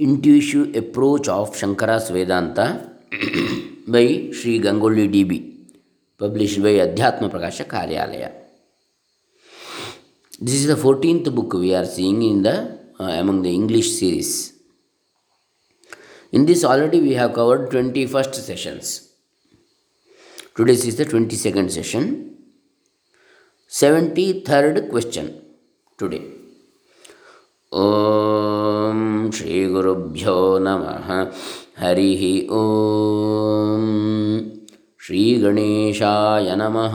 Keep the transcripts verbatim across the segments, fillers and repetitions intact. Intuitive Approach of Shankara's Vedanta by Sri Ganguly D B, published by Adhyatma Prakasha Karyalaya. This is the fourteenth book we are seeing in the uh, among the English series. In this already we have covered twenty-first sessions. Today is the twenty-second session. seventy-third question today. ಓಂ ಶ್ರೀ ಗುರುಭ್ಯೋ ನಮಃ ಹರಿಃ ಓಂ ಶ್ರೀ ಗಣೇಶಾಯ ನಮಃ.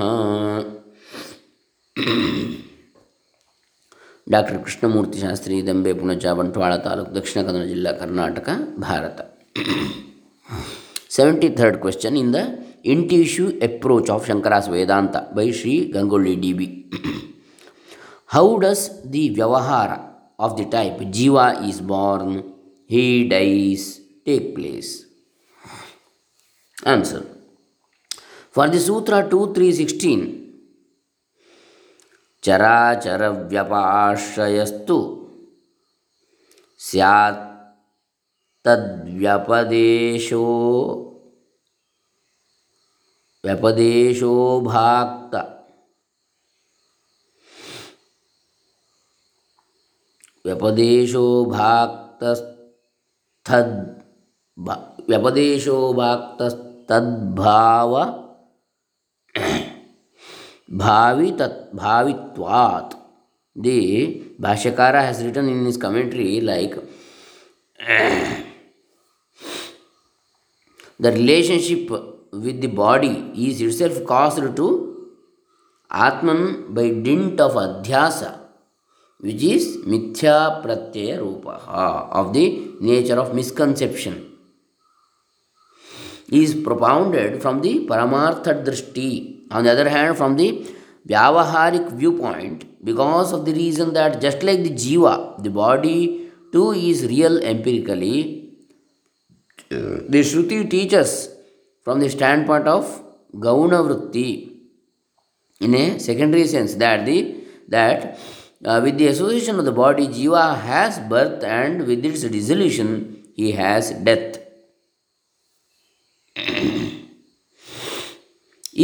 Doctor Krishnamurthy Shastri, Dambe, Punacha, Bantwal taluk, Dakshina Kannada ಜಿಲ್ಲಾ, Karnataka, Bharat. Seventy third question in the intuitive approach of Shankara's Vedanta by Shri Gangolli D B. How does the vyavahara of the type Jiva is born, he dies, take place? Answer. For the Sutra two three sixteen, Charachara Vyapashayastu Syat Tadvyapadesho Vyapadesho Bhakta ವ್ಯಪದೇಶೋ ಭಾಕ್ತಸ್ಥದ್ ಭಾ ವ್ಯಪದೇಶೋ ಭಾಕ್ತಸ್ಥದ್ಭಾವ ಭಾವಿ ತತ್ ಭಾವಿತ್ವಾತ್. The ಭಾಷ್ಯಕಾರ has written in his commentary like the relationship with the body is itself caused to ಆತ್ಮನ್ by dint of adhyasa, which is mithya pratyaya rupaha, of the nature of misconception, is propounded from the paramartha drishti, on the other hand from the vyavaharic viewpoint, because of the reason that just like the jiva, the body too is real empirically, the Shruti teaches from the standpoint of gauna vritti in a secondary sense that the that Uh, with the association of the body, Jiva has birth, and with its dissolution, he has death.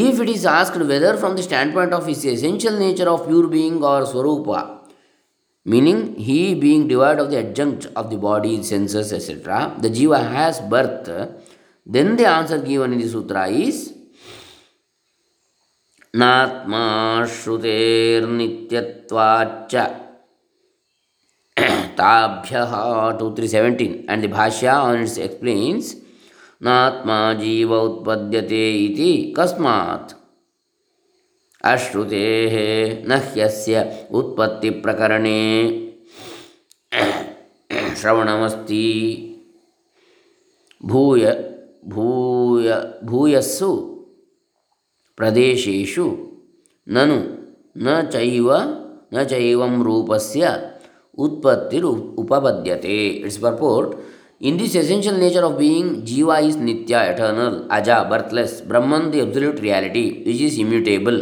If it is asked whether from the standpoint of his essential nature of pure being or Swarupa, meaning he being devoid of the adjunct of the body, senses, et cetera, the Jiva has birth, then the answer given in the Sutra is ನಾತ್ಮ ಶ್ರುತೇರ್ನಿತ್ಯತ್ವಾಚ್ಚ ತಾಭ್ಯಃ two three seventeen. And the ಭಾಷ್ಯ on its explains ನಾತ್ಮ ಜೀವ ಉತ್ಪದ್ಯತೆ ಇತಿ ಕಸ್ಮಾತ್ ಅಶ್ರುತೇಃ ನ ಹ್ಯಸ್ಯ ಉತ್ಪತ್ತಿ ಪ್ರಕರಣೇ ಶ್ರವಣಮಸ್ತಿ ಭೂಯ ಭೂಯ ಭೂಯಸ್ಸು ಪ್ರದೇಶೇಷು ನನು ನ ಚೈವ ನ ಚೈವಂ ರೂಪಸ್ಯ ಉತ್ಪತ್ತಿರು ಉಪಪದ್ಯತೆ. It's purport in this essential nature of being jiva is nitya, eternal, aja, birthless, Brahman the absolute reality which is immutable,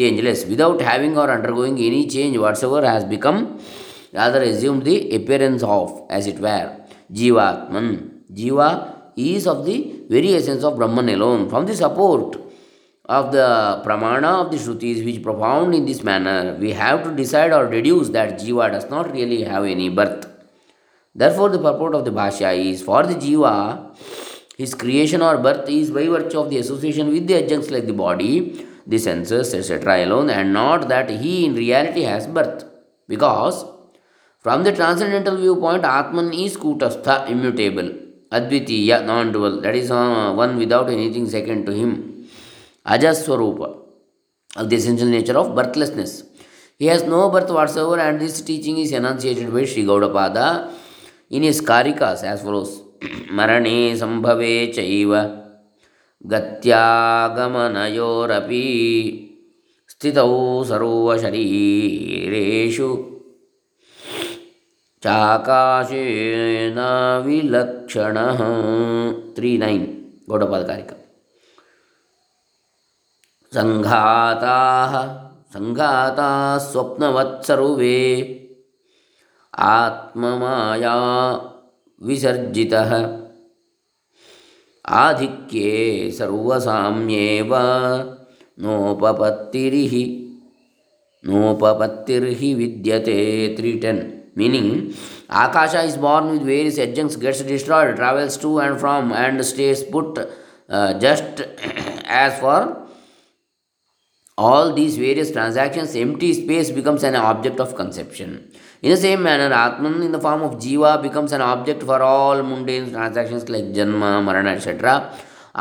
changeless, without having or undergoing any change whatsoever has become rather assumed the appearance of as it were Jivatman. Jiva is of the very essence of Brahman alone. From the support of the pramana of the Shrutis which propound in this manner, we have to decide or deduce that Jiva does not really have any birth. Therefore, the purport of the Bhashya is, for the Jiva, his creation or birth is by virtue of the association with the adjuncts like the body, the senses, et cetera alone, and not that he in reality has birth. Because from the transcendental viewpoint, Atman is kutastha, immutable, advitiya, non-dual, that is uh, one without anything second to him, Ajaswarupa, of the essential nature of birthlessness. He has no birth whatsoever, and this teaching is enunciated by Sri Gaudapada in his Karikas as follows. Marane sambhave chaiva gatyagamanayorapi sthitau sarva sharireshu chakashena vilakshanaha. three nine Gaudapada Karika. ಸಂಘಾತಾಃ ಸಂಘಾತಾಃ ಸ್ವಪ್ನವತ್ ಸರ್ವೇ ಆತ್ಮಮಾಯಾ ವಿಸರ್ಜಿತಃ ಆಧಿಕ್ಯೇ ಸರ್ವಸಾಮ್ಯೇವ ನೋಪಪತ್ತಿರಿಹಿ ನೋಪಪತ್ತಿರ್ಹಿ ವಿದ್ಯತೆ three ten meaning akasha is born with various adjuncts gets destroyed travels to and from and stays put just as for all these various transactions, empty space becomes an object of conception. In the same manner, Atman in the form of Jiva becomes an object for all mundane transactions like Janma, Marana, et cetera.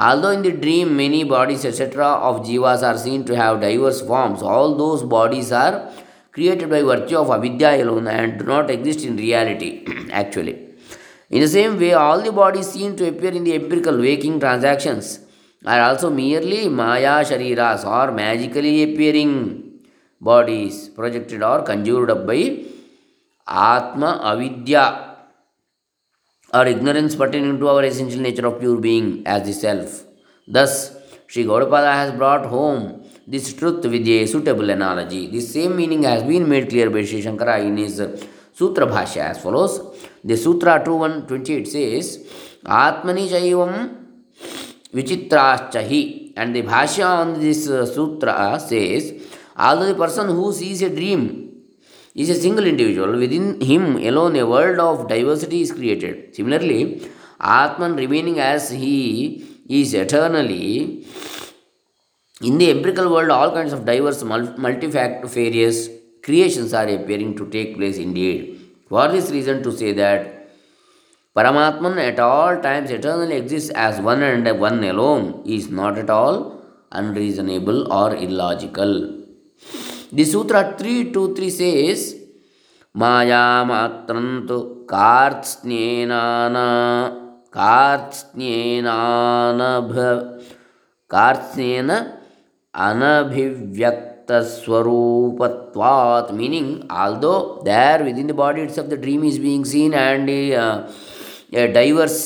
Although in the dream many bodies et cetera of Jivas are seen to have diverse forms, all those bodies are created by virtue of avidya alone and do not exist in reality actually. In the same way, all the bodies seen to appear in the empirical waking transactions are also merely maya shariras or magically appearing bodies projected or conjured up by atma avidya or ignorance pertaining to our essential nature of pure being as the self. Thus, Sri Gaudapada has brought home this truth with a suitable analogy. This same meaning has been made clear by Sri Shankara in his Sutra Bhashya as follows. The Sutra two one twenty-eight says, Atmani Shaivam Vichitraschahi, and the Bhashya on this uh, sutra says, although the person who sees a dream is a single individual, within him alone a world of diversity is created. Similarly, Atman remaining as he is eternally, in the empirical world all kinds of diverse multifarious creations are appearing to take place indeed. For this reason to say that Paramatman at all times eternally exists as one and one alone is not at all unreasonable or illogical. The Sutra three twenty-three says, Maya matrantu kartsnenana kartsnenana kartsnena anabhivyakta swarupatvat, meaning although there within the body itself the dream is being seen and uh, a diverse,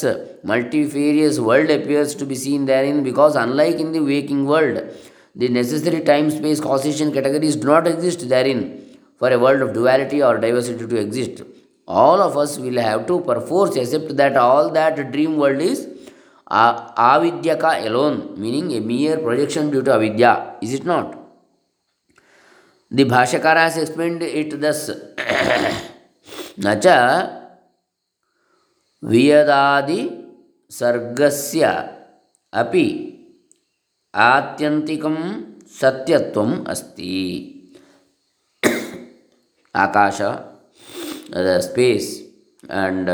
multifarious world appears to be seen therein, because unlike in the waking world, the necessary time, space, causation categories do not exist therein for a world of duality or diversity to exist. All of us will have to perforce accept that all that dream world is uh, avidyaka alone, meaning a mere projection due to avidya, is it not? The Bhashakara has explained it thus. Nacha ವಿಯದಾದಿ ಸರ್ಗಸ್ಯ ಅಪಿ ಆತ್ಯಂತಿಕಂ ಸತ್ಯತ್ವಂ ಅಸ್ತಿ. Akasha, the space and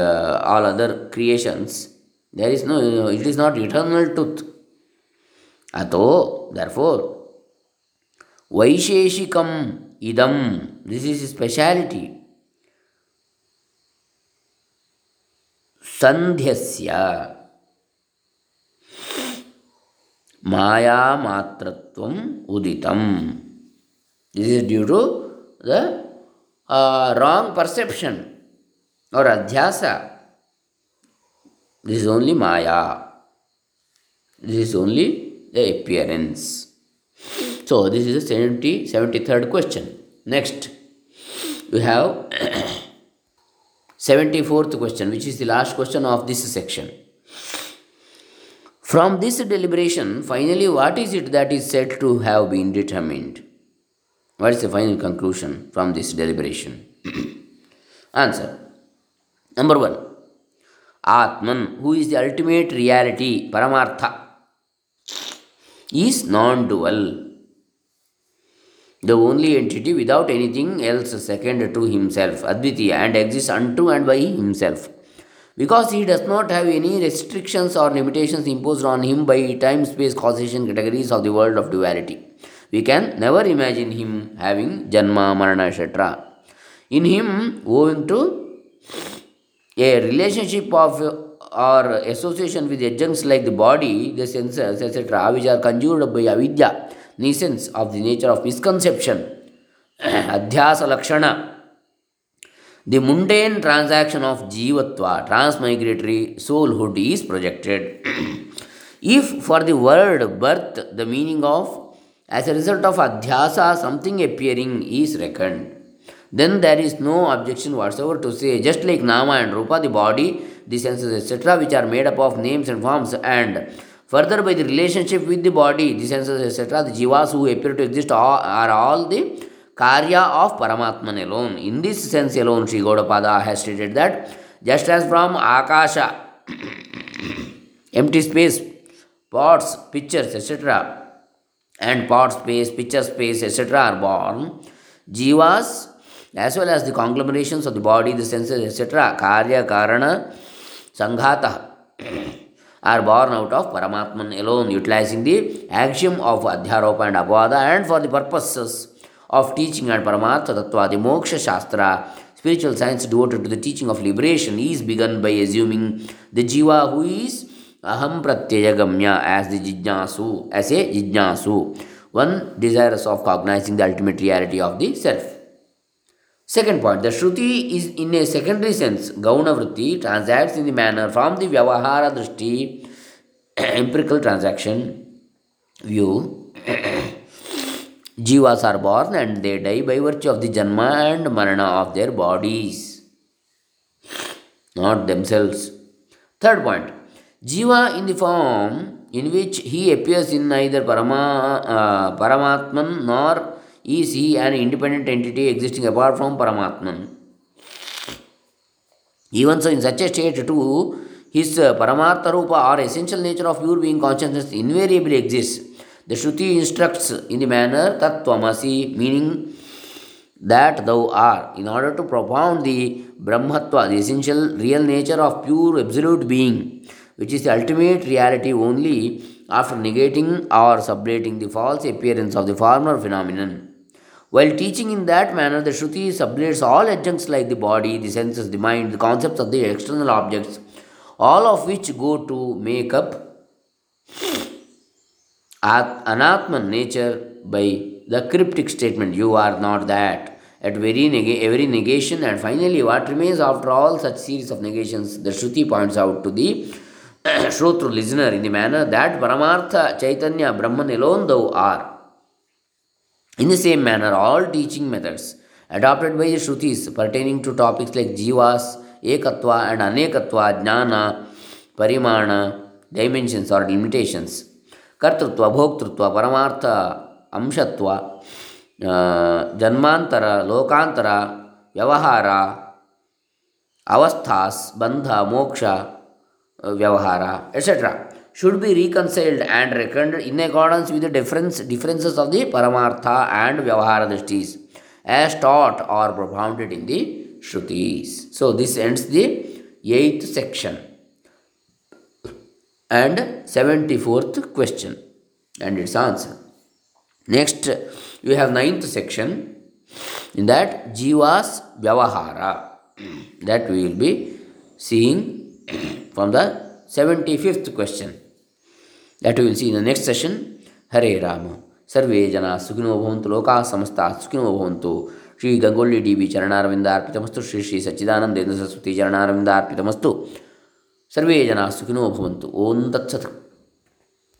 all other creations, there is no, it is not eternal truth. ಅಥೋ therefore ವೈಶೇಷಿಕಂ ಇದಂ, this is speciality, ಸಂಧ್ಯಸ್ಯ ಮಾಯಾ ಮಾತ್ರತ್ವಂ ಉದಿತಂ. This is due to the wrong perception our adhyasa. This is only maya, this is only the appearance. So this is the seventy seventy third question. Next you have seventy-fourth question, which is the last question of this section. From this deliberation, finally, what is it that is said to have been determined? What is the final conclusion from this deliberation? Answer. Number one, Atman, who is the ultimate reality, Paramartha, is non-dual, the only entity without anything else second to himself, Advitiya, and exists unto and by himself. Because he does not have any restrictions or limitations imposed on him by time, space, causation categories of the world of duality, we can never imagine him having Janma, Marana, et cetera. In him, owing to a relationship of or association with adjuncts like the body, the senses, et cetera, which are conjured up by avidya, nuisance of the nature of misconception, adhyasa lakshana, the mundane transaction of jivatva, transmigratory soulhood is projected. If for the word birth, the meaning of as a result of adhyasa, something appearing is reckoned, then there is no objection whatsoever to say, just like nama and rupa, the body the senses, et cetera, which are made up of names and forms, and further by the relationship with the body, the senses, et cetera, the jivas who appear to exist all, are all the karya of Paramatman alone. In this sense alone, Sri Gaudapada has stated that just as from Akasha, empty space, pots, pictures, et cetera, and pot space, picture space, et cetera are born, jivas, as well as the conglomerations of the body, the senses, et cetera, karya, karana, sanghata, are born out of Paramatman alone, utilizing the axiom of adhyaropa and apavada, and for the purposes of teaching and Paramatma Tattva, the Moksha Shastra, spiritual science devoted to the teaching of liberation, is begun by assuming the jiva who is aham pratyagamya as the jijnasu, as a jijnasu, one desirous of cognizing the ultimate reality of the self. Second point, the Shruti is in a secondary sense, Gauna Vritti, transacts in the manner from the Vyavahara Drishti, empirical transaction view. Jivas are born and they die by virtue of the Janma and Marana of their bodies, not themselves. Third point, Jiva in the form in which he appears in neither Parama, uh, Paramatman nor is he an independent entity existing apart from Paramatman. Even so, in such a state too, his Paramartha Rupa or essential nature of pure being consciousness invariably exists. The Shruti instructs in the manner Tattvamasi, meaning that thou art, in order to propound the Brahmatva, the essential real nature of pure absolute being, which is the ultimate reality only after negating or sublating the false appearance of the former phenomenon. While teaching in that manner, the Shruti sublates all adjuncts like the body, the senses, the mind, the concepts of the external objects, all of which go to make up anatman nature by the cryptic statement, you are not that, at very neg- every negation. And finally, what remains after all such series of negations, the Shruti points out to the Shrotru listener in the manner that Paramartha Chaitanya Brahman alone thou art. In the same manner, all teaching methods adopted by the Shrutis pertaining to topics like Jivas, Ekatva and Anekatva, Jnana, Parimana, dimensions or limitations, Kartrutva, Bhoktrutva, Paramartha, Amshatva, uh, Janmantara, Lokantara, Vyavahara, Avasthas, Bandha, Moksha, Vyavahara, et cetera should be reconciled and reckoned in accordance with the difference, differences of the Paramartha and Vyavahara Drishtis as taught or propounded in the Shrutis. So this ends the eighth section and seventy-fourth question and its answer. Next you have ninth section, in that Jivas Vyavahara, that we will be seeing from the seventy-fifth question, that we will see in the next session. Hare Rama. Sarve Jana Sukhino Bhavantu Loka Samasta Sukhino Bhavantu. Shri Ganguly D B Charanaravindar Pitamastu. Shri Shri Sachidananda Saraswati Charanaravindar Pitamastu. Sarve Jana Sukhino Bhavantu. Om Tat Sat.